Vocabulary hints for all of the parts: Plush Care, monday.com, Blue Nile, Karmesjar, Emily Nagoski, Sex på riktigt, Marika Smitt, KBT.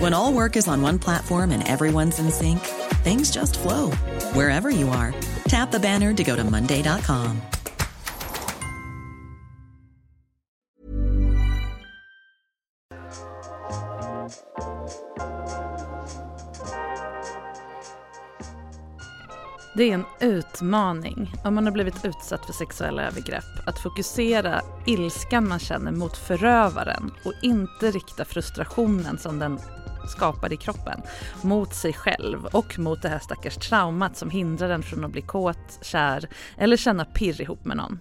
When all work is on one platform and everyone's in sync, things just flow. Wherever you are, tap the banner to go to monday.com. Det är en utmaning om man har blivit utsatt för sexuella övergrepp att fokusera ilskan man känner mot förövaren och inte rikta frustrationen som den skapar i kroppen mot sig själv och mot det här stackars traumat som hindrar den från att bli kåt, kär eller känna pirr ihop med någon.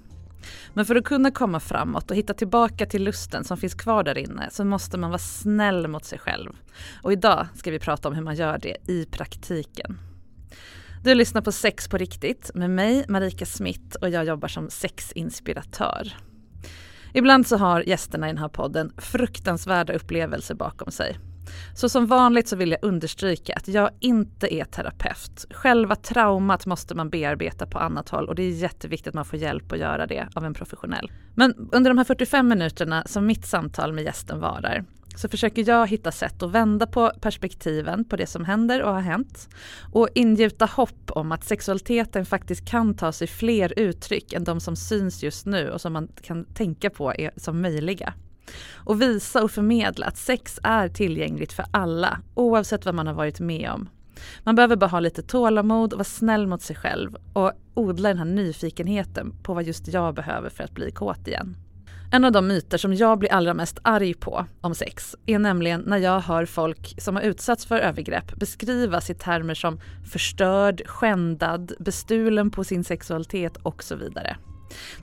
Men för att kunna komma framåt och hitta tillbaka till lusten som finns kvar där inne så måste man vara snäll mot sig själv. Och idag ska vi prata om hur man gör det i praktiken. Du lyssnar på Sex på riktigt med mig, Marika Smitt, och jag jobbar som sexinspiratör. Ibland så har gästerna i den här podden fruktansvärda upplevelser bakom sig. Så som vanligt så vill jag understryka att jag inte är terapeut. Själva traumat måste man bearbeta på annat håll och det är jätteviktigt att man får hjälp att göra det av en professionell. Men under de här 45 minuterna som mitt samtal med gästen varar så försöker jag hitta sätt att vända på perspektiven på det som händer och har hänt och ingjuta hopp om att sexualiteten faktiskt kan ta sig fler uttryck än de som syns just nu och som man kan tänka på är som möjliga. Och visa och förmedla att sex är tillgängligt för alla oavsett vad man har varit med om. Man behöver bara ha lite tålamod och vara snäll mot sig själv och odla den här nyfikenheten på vad just jag behöver för att bli kåt igen. En av de myter som jag blir allra mest arg på om sex är nämligen när jag hör folk som har utsatts för övergrepp beskrivas i termer som förstörd, skändad, bestulen på sin sexualitet och så vidare.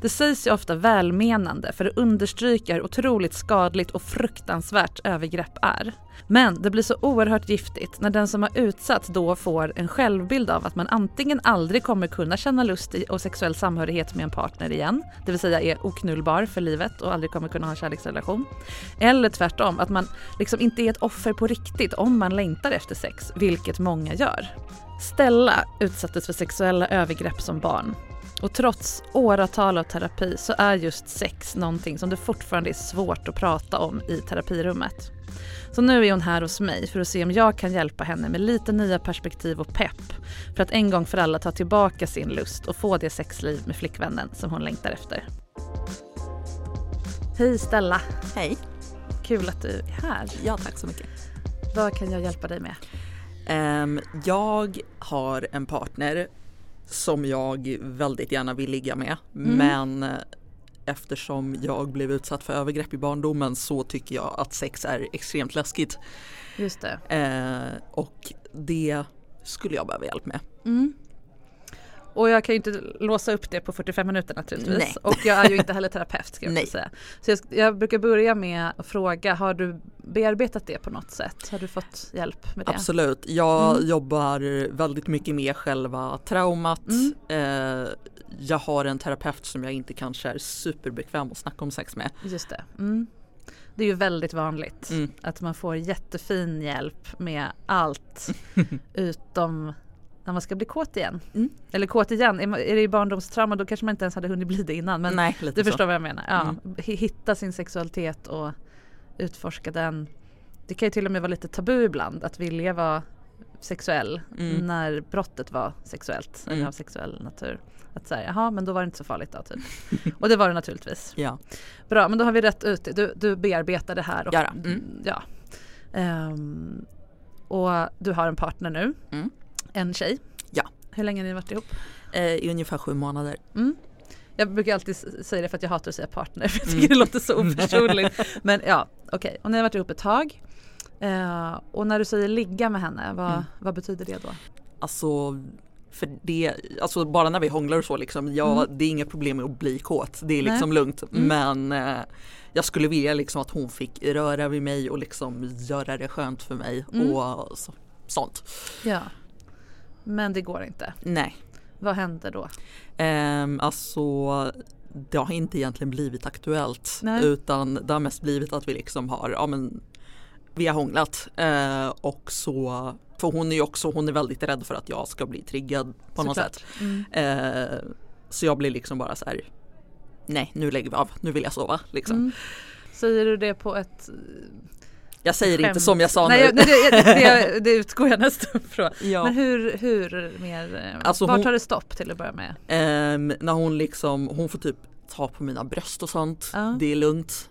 Det sägs ju ofta välmenande för det understryker hur otroligt skadligt och fruktansvärt övergrepp är. Men det blir så oerhört giftigt när den som har utsatts då får en självbild av att man antingen aldrig kommer kunna känna lust och sexuell samhörighet med en partner igen, det vill säga är oknullbar för livet och aldrig kommer kunna ha en kärleksrelation. Eller tvärtom, att man liksom inte är ett offer på riktigt om man längtar efter sex, vilket många gör. Stella utsattes för sexuella övergrepp som barn. Och trots åratal av terapi så är just sex någonting som det fortfarande är svårt att prata om i terapirummet. Så nu är hon här hos mig för att se om jag kan hjälpa henne med lite nya perspektiv och pepp för att en gång för alla ta tillbaka sin lust och få det sexliv med flickvännen som hon längtar efter. Hej Stella! Hej! Kul att du är här. Ja, tack så mycket. Vad kan jag hjälpa dig med? Jag har en partner som jag väldigt gärna vill ligga med. Mm. Men eftersom jag blev utsatt för övergrepp i barndomen så tycker jag att sex är extremt läskigt. Just det. Och det skulle jag behöva hjälp med. Mm. Och jag kan ju inte låsa upp det på 45 minuter naturligtvis. Nej. Och jag är ju inte heller terapeut ska jag säga. Så jag brukar börja med att fråga, har du bearbetat det på något sätt? Har du fått hjälp med det? Absolut, jag jobbar väldigt mycket med själva traumat. Mm. Jag har en terapeut som jag inte kanske är superbekväm att snacka om sex med. Just det. Mm. Det är ju väldigt vanligt att man får jättefin hjälp med allt utom när man ska bli kåt igen. Mm. Eller kåt igen, är det ju barndomstrauma, då kanske man inte ens hade hunnit bli det innan. Men nej, lite du så. Förstår vad jag menar. Ja, hitta sin sexualitet och utforska den. Det kan ju till och med vara lite tabu ibland att vilja vara sexuell när brottet var sexuellt eller av sexuell natur. Att säga, jaha, men då var det inte så farligt då, typ. Och det var det naturligtvis. Ja. Bra, men då har vi rätt ut. Du bearbetar det här. Och, ja. Och du har en partner nu. Mm. En tjej. Ja. Hur länge har ni varit ihop? I ungefär 7 månader. Mm. Jag brukar alltid säga det för att jag hatar att säga partner. För jag tycker det låter så opersonligt. Men ja, okej. Och ni har varit ihop ett tag. Och när du säger ligga med henne, vad betyder det då? Alltså... För det, alltså bara när vi hånglar och så liksom, det är inga problem med att bli kåt. Det är liksom lugnt. Men jag skulle vilja liksom att hon fick röra vid mig och liksom göra det skönt för mig och sånt. Ja. Men det går inte. Nej. Vad händer då? Alltså det har inte egentligen blivit aktuellt. Nej. Utan det har mest blivit att vi liksom har vi har hånglat och så. För hon är väldigt rädd för att jag ska bli triggad på något sätt. Så jag blir liksom bara så här, nej, nu lägger vi av. Nu vill jag sova. Liksom. Mm. Säger du det på ett... Jag säger inte som jag sa nu. Nej, det utgår jag nästan från. Ja. Men hur mer... Alltså var tar det stopp till att börja med? När hon liksom... Hon får typ ta på mina bröst och sånt. Det är lugnt.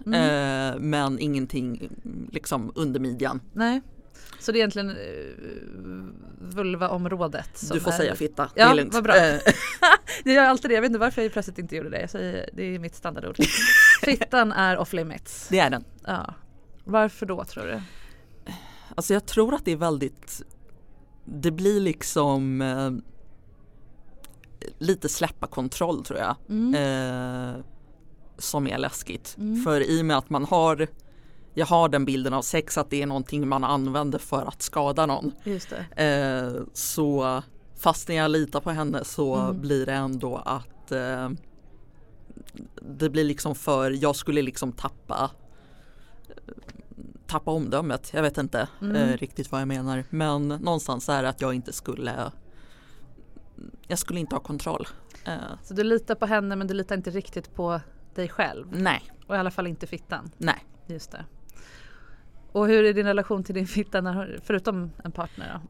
Men ingenting liksom under midjan. Nej. Så det är egentligen vulvaområdet som du får säga fitta, det är lugnt. Vad bra. Jag gör alltid det, jag vet inte varför jag plötsligt inte gjorde det. Jag säger, det är mitt standardord. Fittan är off limits. Det är den. Ja. Varför då, tror du? Alltså jag tror att det är väldigt... Det blir liksom lite släppa kontroll, tror jag. Som är läskigt. För i och med att man har... Jag har den bilden av sex att det är någonting man använder för att skada någon. Just det. Så fast när jag litar på henne så blir det ändå att det blir liksom för... Jag skulle liksom tappa omdömet. Jag vet inte riktigt vad jag menar. Men någonstans är det att jag inte skulle... Jag skulle inte ha kontroll. Så du litar på henne men du litar inte riktigt på dig själv? Nej. Och i alla fall inte fittan? Nej. Just det. Och hur är din relation till din fitta förutom en partner då?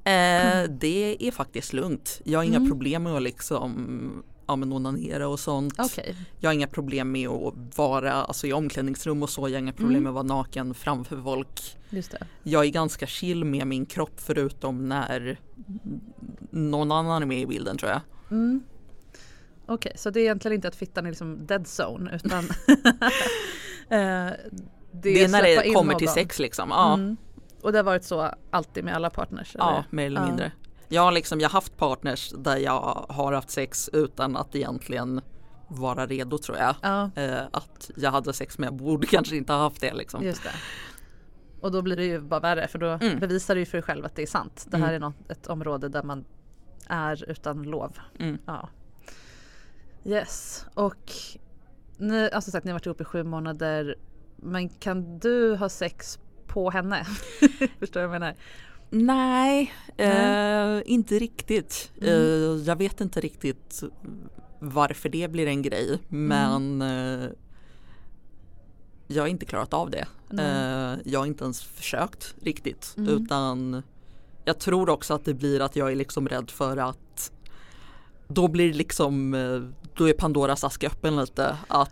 Det är faktiskt lugnt. Jag har inga problem med att liksom onanera och sånt. Okay. Jag har inga problem med att vara i omklädningsrum och så. Jag har inga problem med att vara naken framför folk. Just det. Jag är ganska chill med min kropp förutom när någon annan är med i bilden, tror jag. Mm. Okej, så det är egentligen inte att fittan är liksom dead zone utan... Det är när det kommer till sex liksom. Ja. Mm. Och det har varit så alltid med alla partners? Eller? Ja, mer eller mindre. Jag har haft partners där jag har haft sex utan att egentligen vara redo, tror jag. Ja. Att jag hade sex men jag borde kanske inte ha haft det liksom. Just det. Och då blir det ju bara värre för då bevisar du ju för dig själv att det är sant. Det här är ett område där man är utan lov. Mm. Ja. Yes. Och ni har varit ihop i 7 månader. Men kan du ha sex på henne? Förstår jag menar? Nej, inte riktigt. Jag vet inte riktigt varför det blir en grej. Men jag har inte klarat av det. Jag har inte ens försökt riktigt. Utan jag tror också att det blir att jag är liksom rädd för att då blir liksom... Då är Pandoras ask öppen lite. Att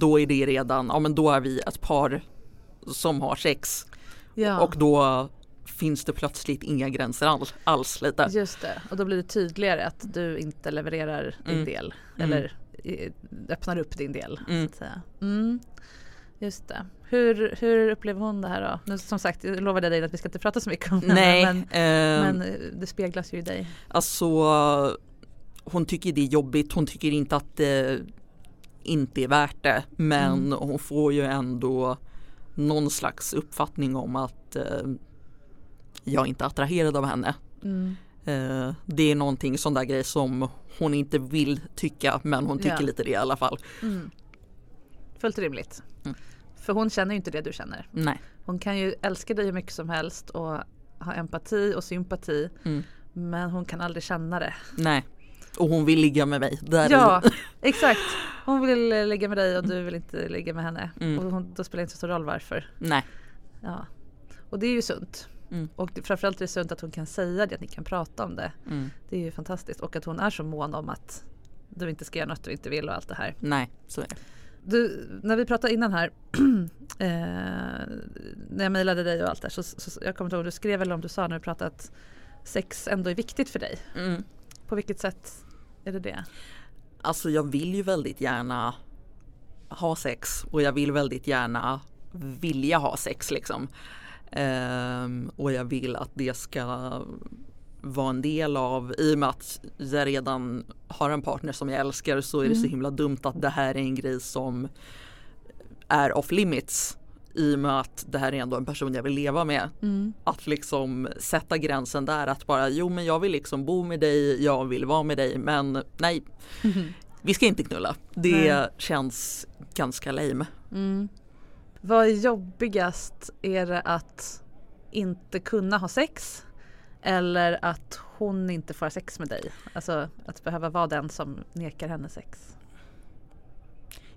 då är det redan... Ja, men då är vi ett par som har sex. Ja. Och då finns det plötsligt inga gränser alls lite. Just det. Och då blir det tydligare att du inte levererar din del. Eller öppnar upp din del. Så att säga. Just det. Hur upplever hon det här då? Nu, som sagt, jag lovade dig att vi ska inte prata så mycket om henne. Men det speglas ju i dig. Alltså... Hon tycker det är jobbigt, hon tycker inte att det inte är värt det. Men hon får ju ändå någon slags uppfattning om att jag inte är attraherad av henne. Det är någonting sån där grej som hon inte vill tycka, men hon tycker lite det i alla fall. Fullt rimligt. För hon känner ju inte det du känner. Nej. Hon kan ju älska dig hur mycket som helst och ha empati och sympati. men hon kan aldrig känna det. Nej. Och hon vill ligga med mig. Där ja, exakt. Hon vill ligga med dig och du vill inte ligga med henne. Mm. Och hon, då spelar det inte så roll varför. Nej. Ja. Och det är ju sunt. Mm. Och framförallt är det sunt att hon kan säga det, att ni kan prata om det. Mm. Det är ju fantastiskt. Och att hon är så mån om att du inte ska göra något du inte vill och allt det här. Nej, så är det. Du, när vi pratade innan här när jag mejlade dig och allt där så jag kommer inte ihåg om du skrev eller om du sa när vi pratade att sex ändå är viktigt för dig. Mm. På vilket sätt är det det? Alltså jag vill ju väldigt gärna ha sex och jag vill väldigt gärna vilja ha sex liksom. Och jag vill att det ska vara en del av, i och med att jag redan har en partner som jag älskar, så är det så himla dumt att det här är en grej som är off limits, i och med att det här är ändå en person jag vill leva med. Mm. Att liksom sätta gränsen där, att bara, jo men jag vill liksom bo med dig, jag vill vara med dig, men nej, vi ska inte knulla. Det känns ganska lame. Mm. Vad är jobbigast? Är det att inte kunna ha sex? Eller att hon inte får sex med dig? Alltså att behöva vara den som nekar henne sex.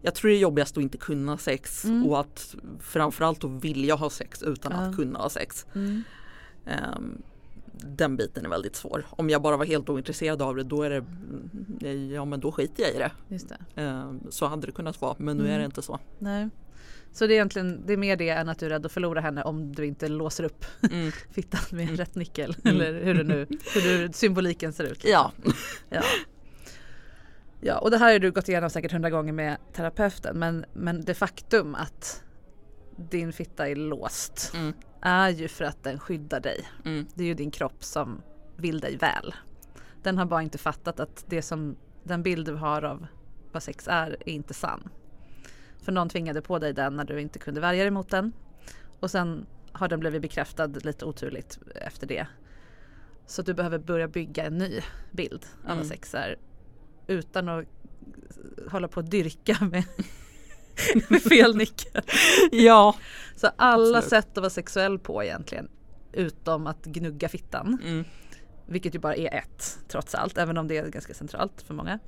Jag tror det är jobbigast att inte kunna sex. Mm. Och att framförallt att vilja ha sex utan att kunna ha sex. Mm. Den biten är väldigt svår. Om jag bara var helt ointresserad av det, då är det, ja men då skiter jag i det. Just det. Så hade det kunnat vara, men nu är det inte så. Nej. Så det är egentligen, det är mer det än att du är rädd att förlora henne om du inte låser upp fittan med en rätt nyckel. Eller hur det nu, hur symboliken ser ut. Ja. Ja. Ja, och det här har du gått igenom säkert 100 gånger med terapeuten. Men det faktum att din fitta är låst är ju för att den skyddar dig. Mm. Det är ju din kropp som vill dig väl. Den har bara inte fattat att det som, den bild du har av vad sex är inte sann. För någon tvingade på dig den när du inte kunde värja dig mot den. Och sen har den blivit bekräftad lite oturligt efter det. Så du behöver börja bygga en ny bild av vad sex är. Utan att hålla på att dyrka med fel nyckel. Ja. Så alla sätt att vara sexuell på egentligen. Utom att gnugga fittan. Mm. Vilket ju bara är ett, trots allt. Även om det är ganska centralt för många.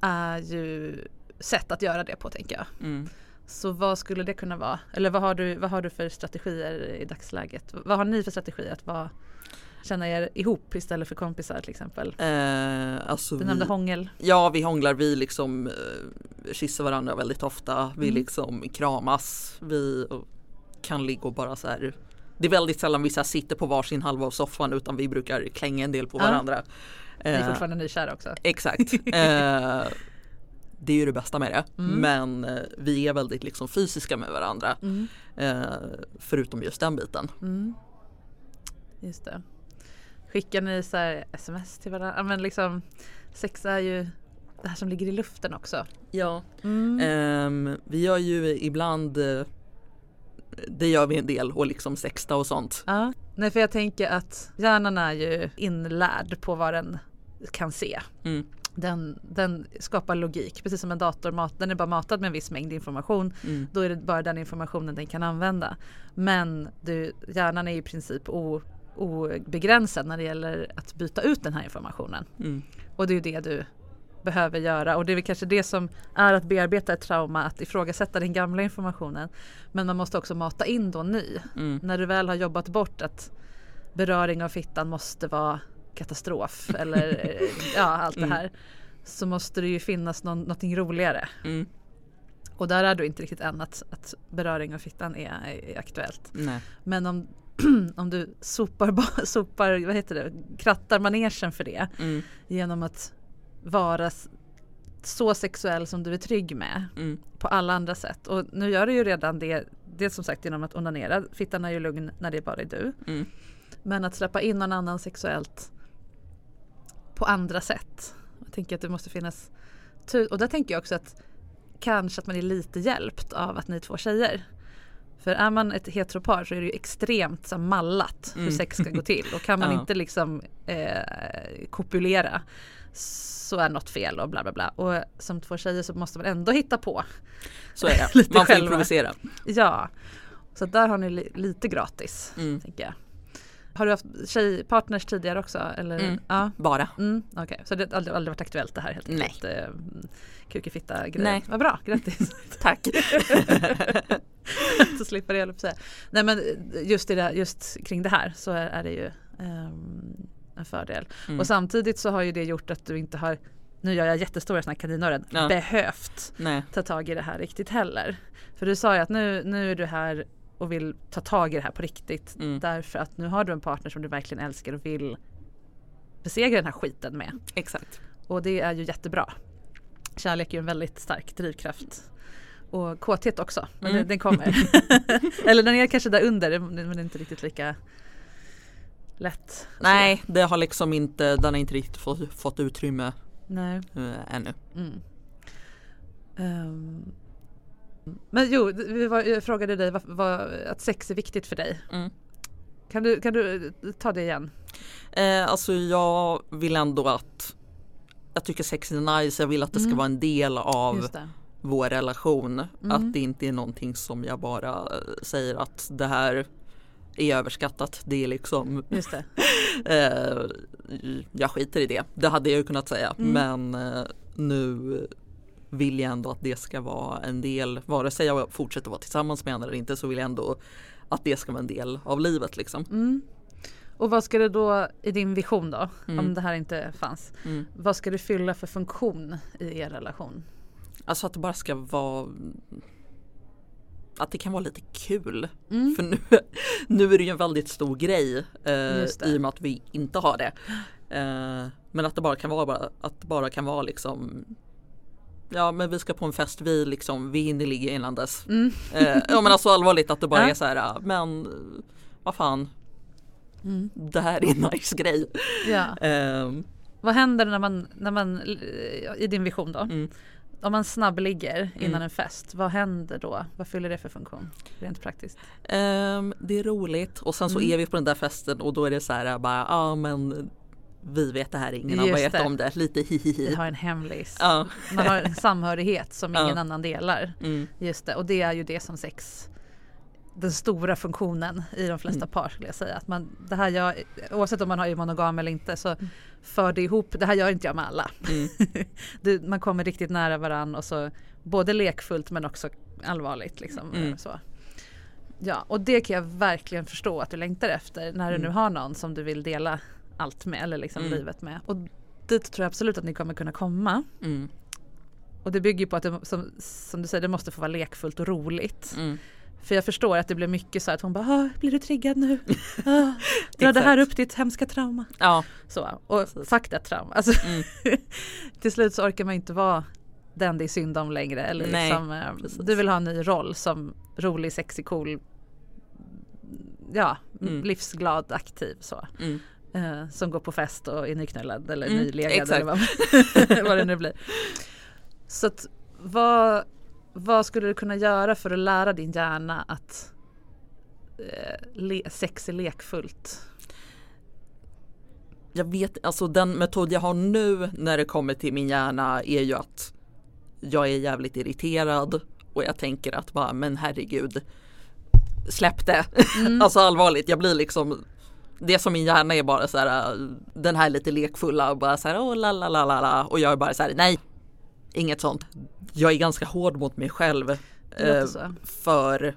Är ju sätt att göra det på, tänker jag. Mm. Så vad skulle det kunna vara? Eller vad har du för strategier i dagsläget? Vad har ni för strategier att vara, känna er ihop istället för kompisar till exempel? Alltså du nämnde hångel. Ja, vi hånglar. Vi liksom kysser varandra väldigt ofta. Vi liksom kramas. Vi kan ligga och bara så här. Det är väldigt sällan vi så här sitter på varsin halva av soffan, utan vi brukar klänga en del på varandra. Ni är fortfarande nykära också. Exakt. Det är ju det bästa med det. Mm. Men vi är väldigt liksom fysiska med varandra. Mm. Förutom just den biten. Mm. Just det. Skickar ni så här sms till varandra? Men liksom, sex är ju det här som ligger i luften också. Ja. Mm. Vi gör ju ibland... Det gör vi en del, och liksom sexta och sånt. Ja. Nej, för jag tänker att hjärnan är ju inlärd på vad den kan se. Mm. Den skapar logik, precis som en dator. Den är bara matad med en viss mängd information. Mm. Då är det bara den informationen den kan använda. Men hjärnan är i princip obegränsad när det gäller att byta ut den här informationen. Mm. Och det är ju det du behöver göra, och det är väl kanske det som är att bearbeta ett trauma, att ifrågasätta den gamla informationen, men man måste också mata in då ny. När du väl har jobbat bort att beröring av fittan måste vara katastrof eller ja, allt det här, så måste det ju finnas någonting roligare. Och där är du inte riktigt än att beröring av fittan är aktuellt. Nej. Men om du sopar vad heter det, krattar manegen för det genom att vara så sexuell som du är trygg med på alla andra sätt. Och nu gör du ju redan det som sagt genom att onanera. Fittan är ju lugn när det bara är du. Men att släppa in någon annan sexuellt på andra sätt. Jag tänker att det måste finnas och där tänker jag också att kanske att man är lite hjälpt av att ni är två tjejer. För är man ett heteropar så är det ju extremt så mallat hur sex ska gå till. Och kan man inte liksom kopulera, så är något fel och bla bla bla. Och som två tjejer så måste man ändå hitta på. Så är det. Man får improvisera. Ja. Så där har ni lite gratis, tänker jag. Har du haft tjejpartners tidigare också? Eller? Mm. Ja. Bara. Mm. Okay. Så det har aldrig varit aktuellt det här helt enkelt? Nej. Kukifitta grejer. Nej. Vad bra, grattis. Tack. Så slipper jag säga. Nej, men just, i det, just kring det här så är det ju en fördel. Mm. Och samtidigt så har ju det gjort att du inte har, nu gör jag jättestora såna här kaninöron, behövt ta tag i det här riktigt heller. För du sa ju att nu är du här och vill ta tag i det här på riktigt. Mm. Därför att nu har du en partner som du verkligen älskar och vill besegra den här skiten med. Exakt. Och det är ju jättebra. Kärlek är ju en väldigt stark drivkraft. Och kåthet också. Men den kommer. Eller den är kanske där under, men den är inte riktigt lika lätt. Nej, det har liksom inte, den har inte riktigt fått utrymme. Nej. Ännu. Mm. Men jo, jag frågade dig att sex är viktigt för dig. Mm. Kan du ta det igen? Alltså jag vill ändå att, jag tycker sex är nice, jag vill att det ska vara en del av vår relation. Mm. Att det inte är någonting som jag bara säger att det här är överskattat. Det är liksom... Just det. Jag skiter i det. Det hade jag ju kunnat säga. Mm. Men nu... vill jag ändå att det ska vara en del, vare sig jag fortsätter vara tillsammans med henne eller inte, så vill jag ändå att det ska vara en del av livet liksom. Mm. Och vad ska det då, i din vision då, om det här inte fanns, vad ska det fylla för funktion i er relation? Alltså att det bara ska vara, att det kan vara lite kul. Mm. För nu är det ju en väldigt stor grej i och med att vi inte har det. Men att det bara kan vara, liksom, ja, men vi ska på en fest, vi liksom, vi hinner ligga innan dess. Mm. Ja, men alltså allvarligt att det bara är så här, men vad fan, det här är en nice grej. Ja. Vad händer när man i din vision då? Mm. Om man snabbligger innan en fest, vad händer då? Vad fyller det för funktion rent praktiskt? Det är roligt och sen så är vi på den där festen och då är det så här bara, men vi vet det här, ingen har vet om det. Lite hihihi. Vi har en hemlis. Ja. Man har en samhörighet som ingen annan delar. Mm. Just det. Och det är ju det som sex, den stora funktionen i de flesta par skulle jag säga. Att man, det här gör, oavsett om man har monogam eller inte, så för det ihop. Det här gör inte jag med alla. Mm. Man kommer riktigt nära varann och så både lekfullt men också allvarligt liksom. Så. Ja, och det kan jag verkligen förstå att du längtar efter när du nu har någon som du vill dela allt med, eller liksom livet med. Och dit tror jag absolut att ni kommer kunna komma. Mm. Och det bygger på att det, som du säger, det måste få vara lekfullt och roligt. Mm. För jag förstår att det blir mycket så att hon bara, blir du triggad nu? Dra det här upp ditt hemska trauma. Ja. Så, och fakta trauma. Alltså, till slut så orkar man inte vara den det är synd om längre. Eller liksom, du vill ha en ny roll som rolig, sexig, cool, livsglad, aktiv. Så. Mm. Som går på fest och är nyknullad eller nylegad eller vad det nu blir. Så att, vad skulle du kunna göra för att lära din hjärna att sex är lekfullt? Jag vet, alltså den metod jag har nu när det kommer till min hjärna är ju att jag är jävligt irriterad och jag tänker att bara, men herregud, släpp det. Alltså allvarligt, jag blir liksom, det som min hjärna är bara så här, den här lite lekfulla och bara så här, och jag är bara så här, nej, inget sånt. Jag är ganska hård mot mig själv för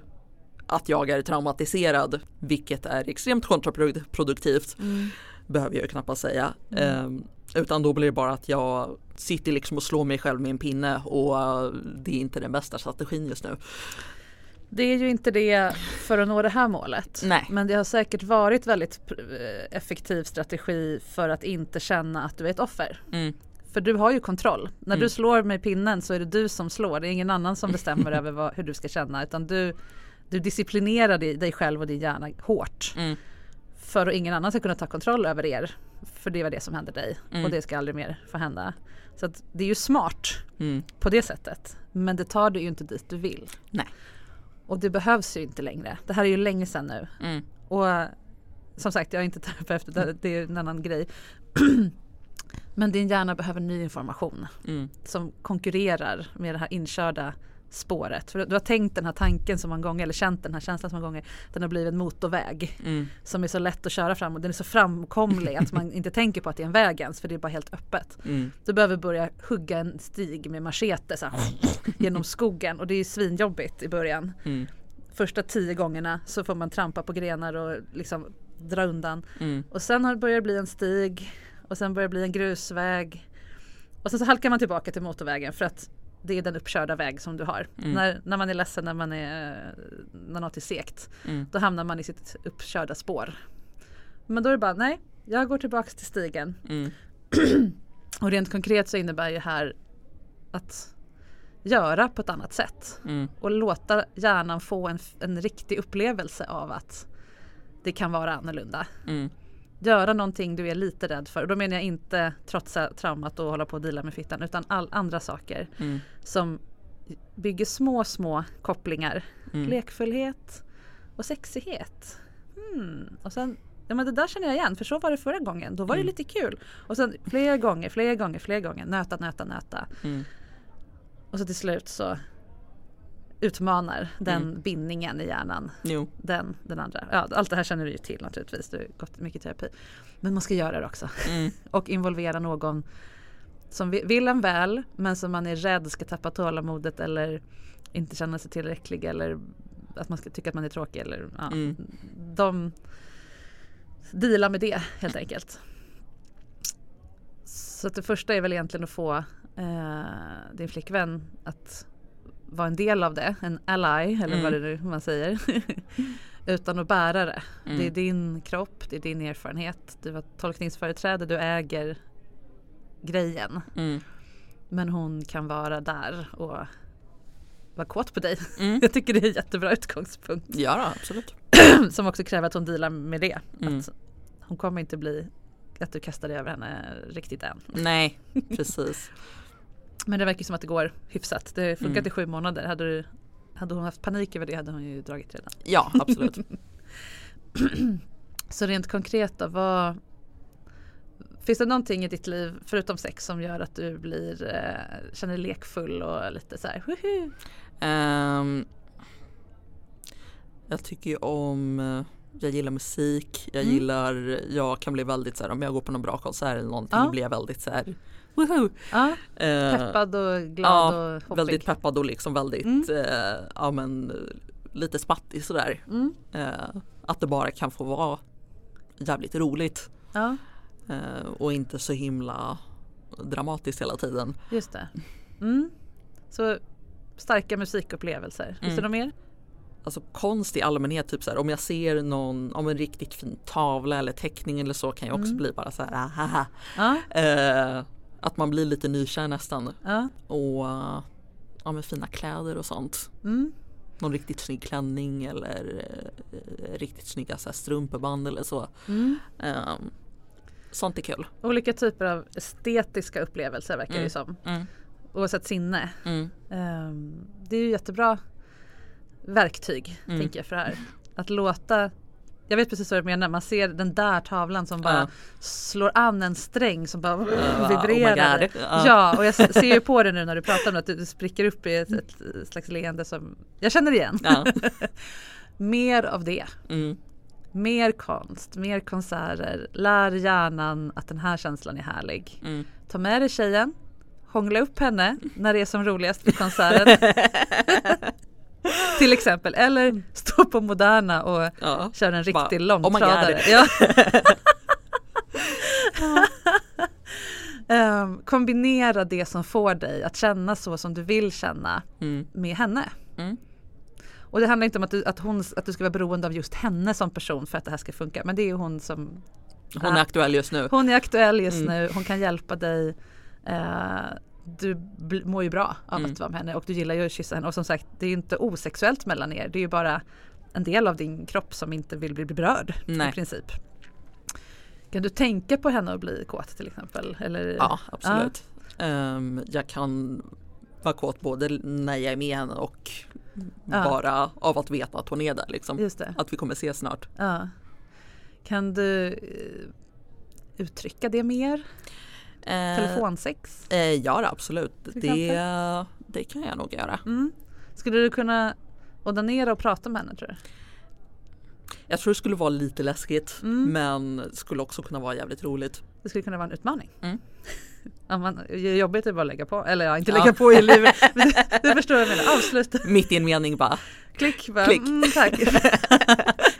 att jag är traumatiserad, vilket är extremt kontraproduktivt, behöver jag ju knappast säga. Utan då blir det bara att jag sitter liksom och slår mig själv med en pinne och det är inte den bästa strategin just nu. Det är ju inte det för att nå det här målet. Nej. Men det har säkert varit väldigt effektiv strategi för att inte känna att du är ett offer. Mm. För du har ju kontroll. När du slår med pinnen så är det du som slår. Det är ingen annan som bestämmer över hur du ska känna. Utan du disciplinerar dig själv och din hjärna hårt. Mm. För att ingen annan ska kunna ta kontroll över er. För det var det som hände dig. Och det ska aldrig mer få hända. Så att det är ju smart på det sättet. Men det tar du ju inte dit du vill. Nej. Och det behövs ju inte längre. Det här är ju länge sedan nu. Mm. Och som sagt, jag är inte terapeut. Det är en annan grej. Men din hjärna behöver ny information som konkurrerar med det här inkörda spåret. För du har tänkt den här tanken så många gånger, eller känt den här känslan så många gånger, att den har blivit en motorväg som är så lätt att köra fram, och den är så framkomlig att man inte tänker på att det är en väg ens, för det är bara helt öppet. Du behöver börja hugga en stig med machete så här, genom skogen, och det är svinjobbigt i början. Första 10 gångerna så får man trampa på grenar och liksom dra undan. Och sen börjar det bli en stig, och sen börjar det bli en grusväg, och sen så halkar man tillbaka till motorvägen, för att det är den uppkörda väg som du har. När man är ledsen, när något är segt, då hamnar man i sitt uppkörda spår. Men då är det bara, nej, jag går tillbaka till stigen. Och rent konkret så innebär ju här att göra på ett annat sätt. Och låta hjärnan få en riktig upplevelse av att det kan vara annorlunda. Göra någonting du är lite rädd för. Och då menar jag inte trotsa traumat och hålla på och dela med fittan, utan all andra saker som bygger små kopplingar. Lekfullhet och sexighet. Och sen, ja, men det där känner jag igen, för så var det förra gången. Då var det lite kul. Och sen fler gånger. Nöta. Och så till slut så utmanar den bindningen i hjärnan. Den andra. Ja, allt det här känner du ju till naturligtvis. Du har gått mycket terapi. Men man ska göra det också. Och involvera någon som vill en väl, men som man är rädd ska tappa tålamodet eller inte känna sig tillräcklig, eller att man ska tycka att man är tråkig. Eller, ja. De dealar med det helt enkelt. Så att det första är väl egentligen att få din flickvän att vara en del av det, en ally, eller vad det nu man säger, utan att bära det. Det är din kropp, det är din erfarenhet, du har tolkningsföreträde, du äger grejen, men hon kan vara där och vara kåt på dig. Jag tycker det är en jättebra utgångspunkt. Ja då, absolut. Som också kräver att hon dealar med det, att hon kommer inte bli att du kastar dig över henne riktigt än. Nej, precis. Men det verkar som att det går hyfsat. Det funkar i 7 månader. Hade hon haft panik över det hade hon ju dragit redan. Ja, absolut. Så rent konkret då, finns det någonting i ditt liv förutom sex som gör att du känner lekfull och lite så här huhu? Jag tycker ju om... Jag gillar musik. Jag kan bli väldigt så här, om jag går på någon bra konsert eller någonting, blir jag väldigt så här woohoo. Peppad och glad och hoppig. Väldigt peppad och liksom väldigt lite spattig så där. Att det bara kan få vara jävligt roligt. Och inte så himla dramatiskt hela tiden. Just det. Så starka musikupplevelser. Visst är det mer? Alltså konst i allmänhet, typ så här, om jag ser någon, om en riktigt fin tavla eller teckning eller så, kan jag också bli bara så här ahaha. Att man blir lite nykär nästan. Och ja, med fina kläder och sånt. Någon riktigt snygg klänning eller riktigt snygga så här strumpeband eller så. Sånt är kul. Olika typer av estetiska upplevelser verkar det som. Oavsett sinne. Det är ju jättebra verktyg, tänker jag, för här. Att låta, jag vet precis vad du menar, man ser den där tavlan som bara slår an en sträng som bara vibrerar. Ja, och jag ser ju på det nu när du pratar om att du spricker upp i ett slags leende som jag känner igen. Mer av det. Mer konst, mer konserter. Lär hjärnan att den här känslan är härlig. Ta med dig tjejen, hångla upp henne när det är som roligast vid konserten. Till exempel, eller stå på Moderna och köra en riktig långtradare. Kombinera det som får dig att känna så som du vill känna med henne. Och det handlar inte om att du ska vara beroende av just henne som person för att det här ska funka, men det är ju hon som... Hon är aktuell just nu. Hon kan hjälpa dig... Du mår ju bra av att vara med henne och du gillar ju att kyssa henne. Och som sagt, det är ju inte osexuellt mellan er. Det är ju bara en del av din kropp som inte vill bli berörd i princip. Kan du tänka på henne och bli kåt till exempel? Eller? Ja, absolut. Jag kan vara kåt både när jag är med henne och bara av att veta att hon är där. Liksom. Just det. Att vi kommer ses snart. Kan du uttrycka det mer? Telefonsex? Ja, absolut. Det kan jag nog göra. Skulle du kunna ordinera och prata med henne, tror du? Jag tror det skulle vara lite läskigt, men skulle också kunna vara jävligt roligt. Det skulle kunna vara en utmaning. Mm. Ja, man, jobbigt är bara lägga på. Eller ja, inte lägga på i livet. Du förstår vad jag menar. Avslut. Mitt i en mening bara. Klick. Bara, klick. Tack.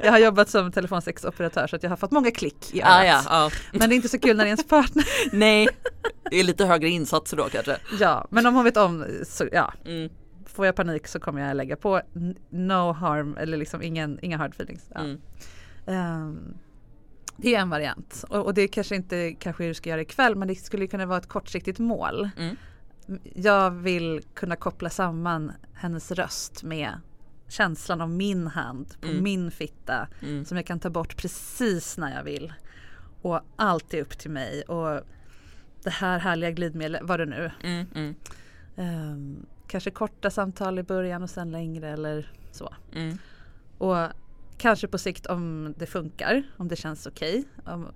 Jag har jobbat som telefonsexoperatör så att jag har fått många klick i örat. Men det är inte så kul när det är ens partner. Nej, det är lite högre insatser då kanske. Ja, men om hon vet om så ja. Mm. Får jag panik så kommer jag lägga på. No harm, eller liksom inga hard feelings. Ja. Mm. Det är en variant. Och det kanske inte du ska göra ikväll, men det skulle kunna vara ett kortsiktigt mål. Mm. Jag vill kunna koppla samman hennes röst med känslan av min hand på min fitta som jag kan ta bort precis när jag vill. Och allt är upp till mig. Och det här härliga glidmedlet, vad det nu? Kanske korta samtal i början och sen längre eller så. Mm. Och kanske på sikt om det funkar, om det känns okej.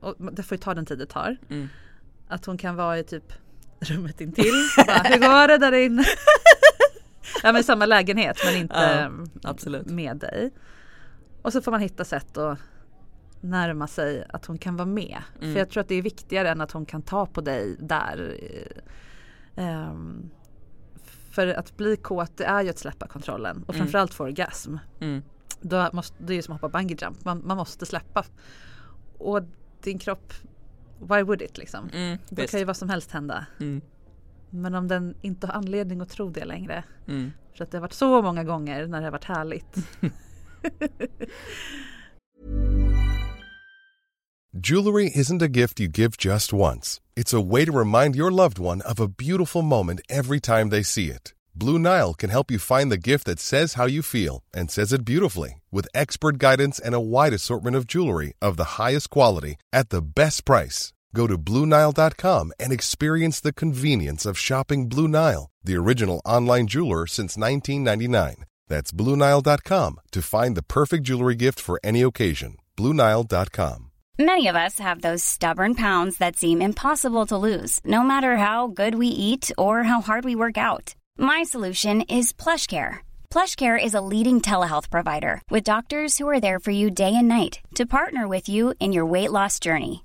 Och det får ju ta den tid det tar. Mm. Att hon kan vara i typ rummet intill. Bara, hur går det där inne? Ja, men i samma lägenhet men inte absolut. Med dig. Och så får man hitta sätt att närma sig att hon kan vara med. För jag tror att det är viktigare än att hon kan ta på dig där. För att bli kåt, det är ju att släppa kontrollen. Och framförallt få orgasm. Mm. Det är ju som att hoppa bungee jump. Man måste släppa. Och din kropp, why would it liksom? Det kan ju vad som helst hända. Men om den inte har anledning att tro det längre. För att det har varit så många gånger när det har varit härligt. Jewelry isn't a gift you give just once. It's a way to remind your loved one of a beautiful moment every time they see it. Blue Nile can help you find the gift that says how you feel and says it beautifully with expert guidance and a wide assortment of jewelry of the highest quality at the best price. Go to BlueNile.com and experience the convenience of shopping Blue Nile, the original online jeweler since 1999. That's BlueNile.com to find the perfect jewelry gift for any occasion. BlueNile.com. Many of us have those stubborn pounds that seem impossible to lose, no matter how good we eat or how hard we work out. My solution is Plush Care. Plush Care is a leading telehealth provider with doctors who are there for you day and night to partner with you in your weight loss journey.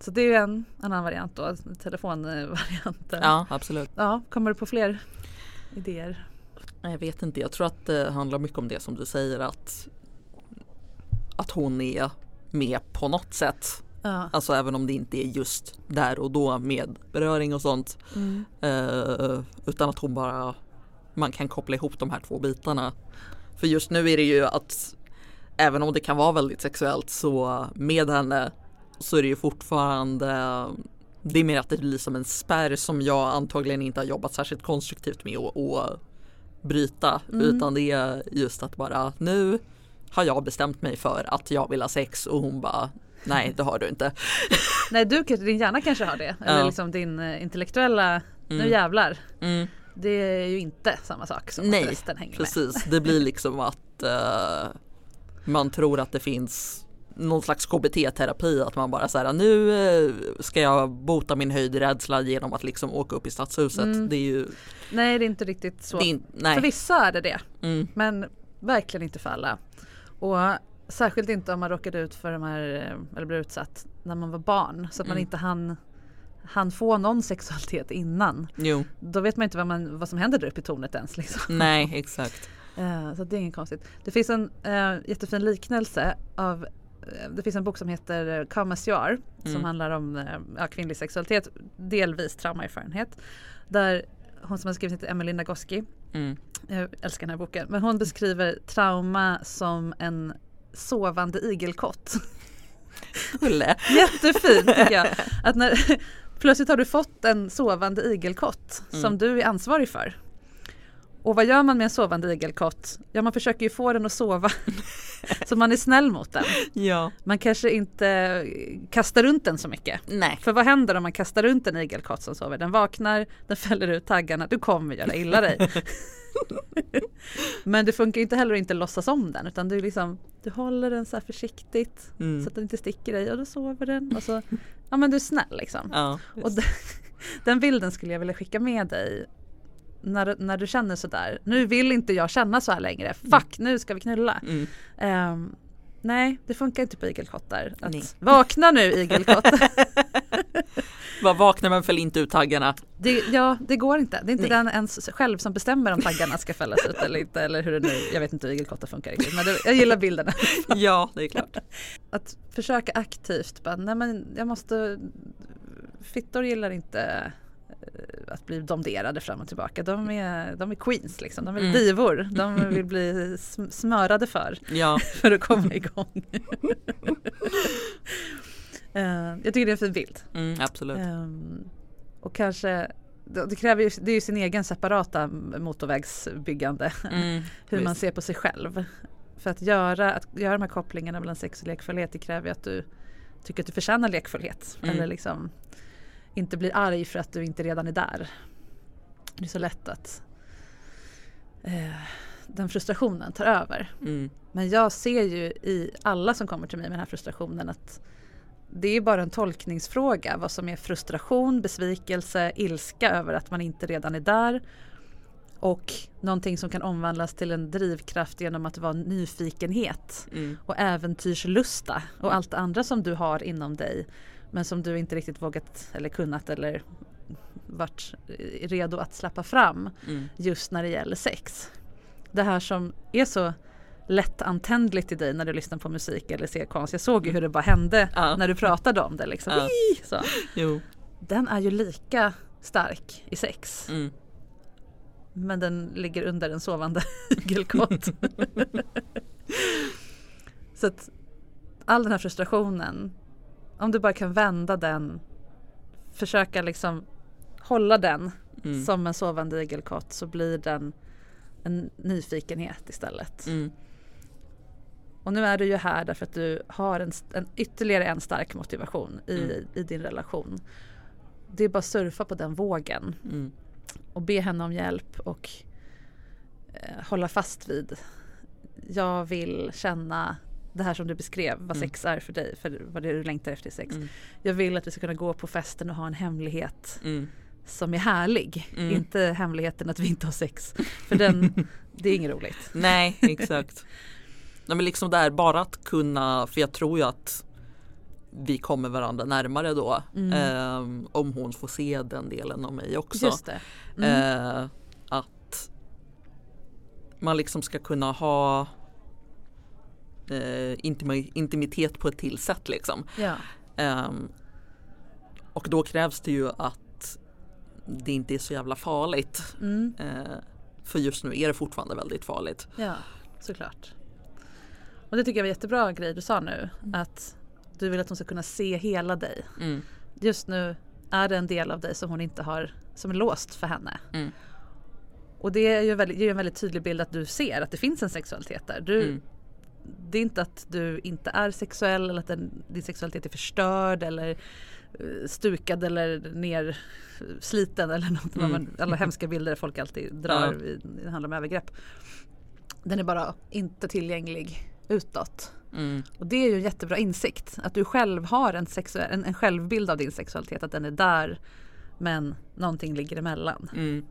Så det är ju en annan variant då, telefonvarianten. Ja, absolut. Ja, kommer du på fler idéer? Jag vet inte, jag tror att det handlar mycket om det som du säger, att hon är med på något sätt. Ja. Alltså även om det inte är just där och då med beröring och sånt. Mm. Utan att hon bara, man kan koppla ihop de här två bitarna. För just nu är det ju att även om det kan vara väldigt sexuellt så med henne så är det ju fortfarande, det är mer att det blir som en spärr som jag antagligen inte har jobbat särskilt konstruktivt med att bryta, utan det är just att bara, nu har jag bestämt mig för att jag vill ha sex och hon bara, nej det har du inte. Nej, din hjärna kanske har det, eller liksom din intellektuella, nu jävlar. Mm. Det är ju inte samma sak som att resten hänger precis. Med. Nej, precis. Det blir liksom att man tror att det finns någon slags KBT-terapi, att man bara så här, nu ska jag bota min höjdrädsla genom att liksom åka upp i stadshuset. Det är ju... Nej, det är inte riktigt så. För vissa är det. Men verkligen inte för alla. Och särskilt inte om man råkade ut för de här, eller blev utsatt när man var barn, så att man inte hann få någon sexualitet innan. Jo. Då vet man inte vad som händer där uppe i tornet ens liksom. Nej, exakt. Så det är inget konstigt. Det finns en jättefin liknelse av, det finns en bok som heter Karmesjar, som handlar om kvinnlig sexualitet, delvis traumaerfarenhet, där hon som har skrivit heter Emily Nagoski. Jag älskar den här boken, men hon beskriver trauma som en sovande igelkott. Jättefint tycker jag. Att när, plötsligt har du fått en sovande igelkott som du är ansvarig för. Och vad gör man med en sovande igelkott? Ja, man försöker ju få den att sova. Så man är snäll mot den. Ja. Man kanske inte kastar runt den så mycket. Nej. För vad händer om man kastar runt en igelkott som sover? Den vaknar, den fäller ut taggarna. Du kommer göra illa dig. Men det funkar ju inte heller att inte låtsas om den. Utan du, liksom, du håller den så här försiktigt. Så att den inte sticker dig. Och då sover den. Och så, ja, men du är snäll liksom. Ja, och den bilden skulle jag vilja skicka med dig. När du känner så där, nu vill inte jag känna så här längre. Fuck, nu ska vi knulla. Nej, det funkar inte på igelkottar. Vakna nu, igelkott. Vad vaknar man fäller inte ut taggarna? Det går inte. Det är inte den ens själv som bestämmer om taggarna ska fällas ut eller inte. Eller hur det nu, jag vet inte hur igelkottar funkar riktigt. Men jag gillar bilderna. Ja, det är klart. Att försöka aktivt. Bara, nej, men jag måste... Fittor gillar inte... att bli domderade fram och tillbaka. De är queens liksom. De är divor. De vill bli smörade för att komma igång. Jag tycker det är en fin bild. Absolut. Och kanske det kräver ju, det är ju sin egen separata motorvägsbyggande. Hur man ser på sig själv. För att göra de här kopplingarna mellan sex och lekfullhet, det kräver ju att du tycker att du förtjänar lekfullhet. Eller liksom inte blir arg för att du inte redan är där. Det är så lätt att den frustrationen tar över. Men jag ser ju i alla som kommer till mig med den här frustrationen att det är bara en tolkningsfråga. Vad som är frustration, besvikelse, ilska över att man inte redan är där. Och någonting som kan omvandlas till en drivkraft genom att vara nyfikenhet. Och äventyrslusta. Och allt andra som du har inom dig. Men som du inte riktigt vågat eller kunnat eller varit redo att släppa fram just när det gäller sex. Det här som är så lättantändligt i dig när du lyssnar på musik eller ser konst. Jag såg ju hur det bara hände när du pratade om det. Liksom. Så. Jo. Den är ju lika stark i sex. Men den ligger under en sovande igelkott. Så att all den här frustrationen, om du bara kan vända den, försöka liksom hålla den som en sovande igelkott, så blir den en nyfikenhet istället. Och nu är du ju här därför att du har en ytterligare en stark motivation i din relation. Det är bara surfa på den vågen och be henne om hjälp och hålla fast vid, jag vill känna det här som du beskrev, vad sex är för dig, för vad det är du längtar efter sex. Jag vill att vi ska kunna gå på festen och ha en hemlighet som är härlig. Inte hemligheten att vi inte har sex. För det är inget roligt. Nej, exakt. Nej, men liksom där, bara att kunna, för jag tror ju att vi kommer varandra närmare då. Om hon får se den delen av mig också. Just det. Att man liksom ska kunna ha intimitet på ett till sätt liksom. Och då krävs det ju att det inte är så jävla farligt. För just nu är det fortfarande väldigt farligt. Ja, såklart. Och det tycker jag var en jättebra grej du sa nu. Mm. Att du vill att hon ska kunna se hela dig. Mm. Just nu är det en del av dig som hon inte har, som är låst för henne. Mm. Och det är ju en väldigt tydlig bild att du ser att det finns en sexualitet där. Det är inte att du inte är sexuell eller att din sexualitet är förstörd eller stukad eller nersliten eller något. Alla hemska bilder folk alltid drar det handlar om övergrepp. Den är bara inte tillgänglig utåt. Mm. Och det är ju en jättebra insikt att du själv har en självbild av din sexualitet, att den är där men någonting ligger emellan. Mm.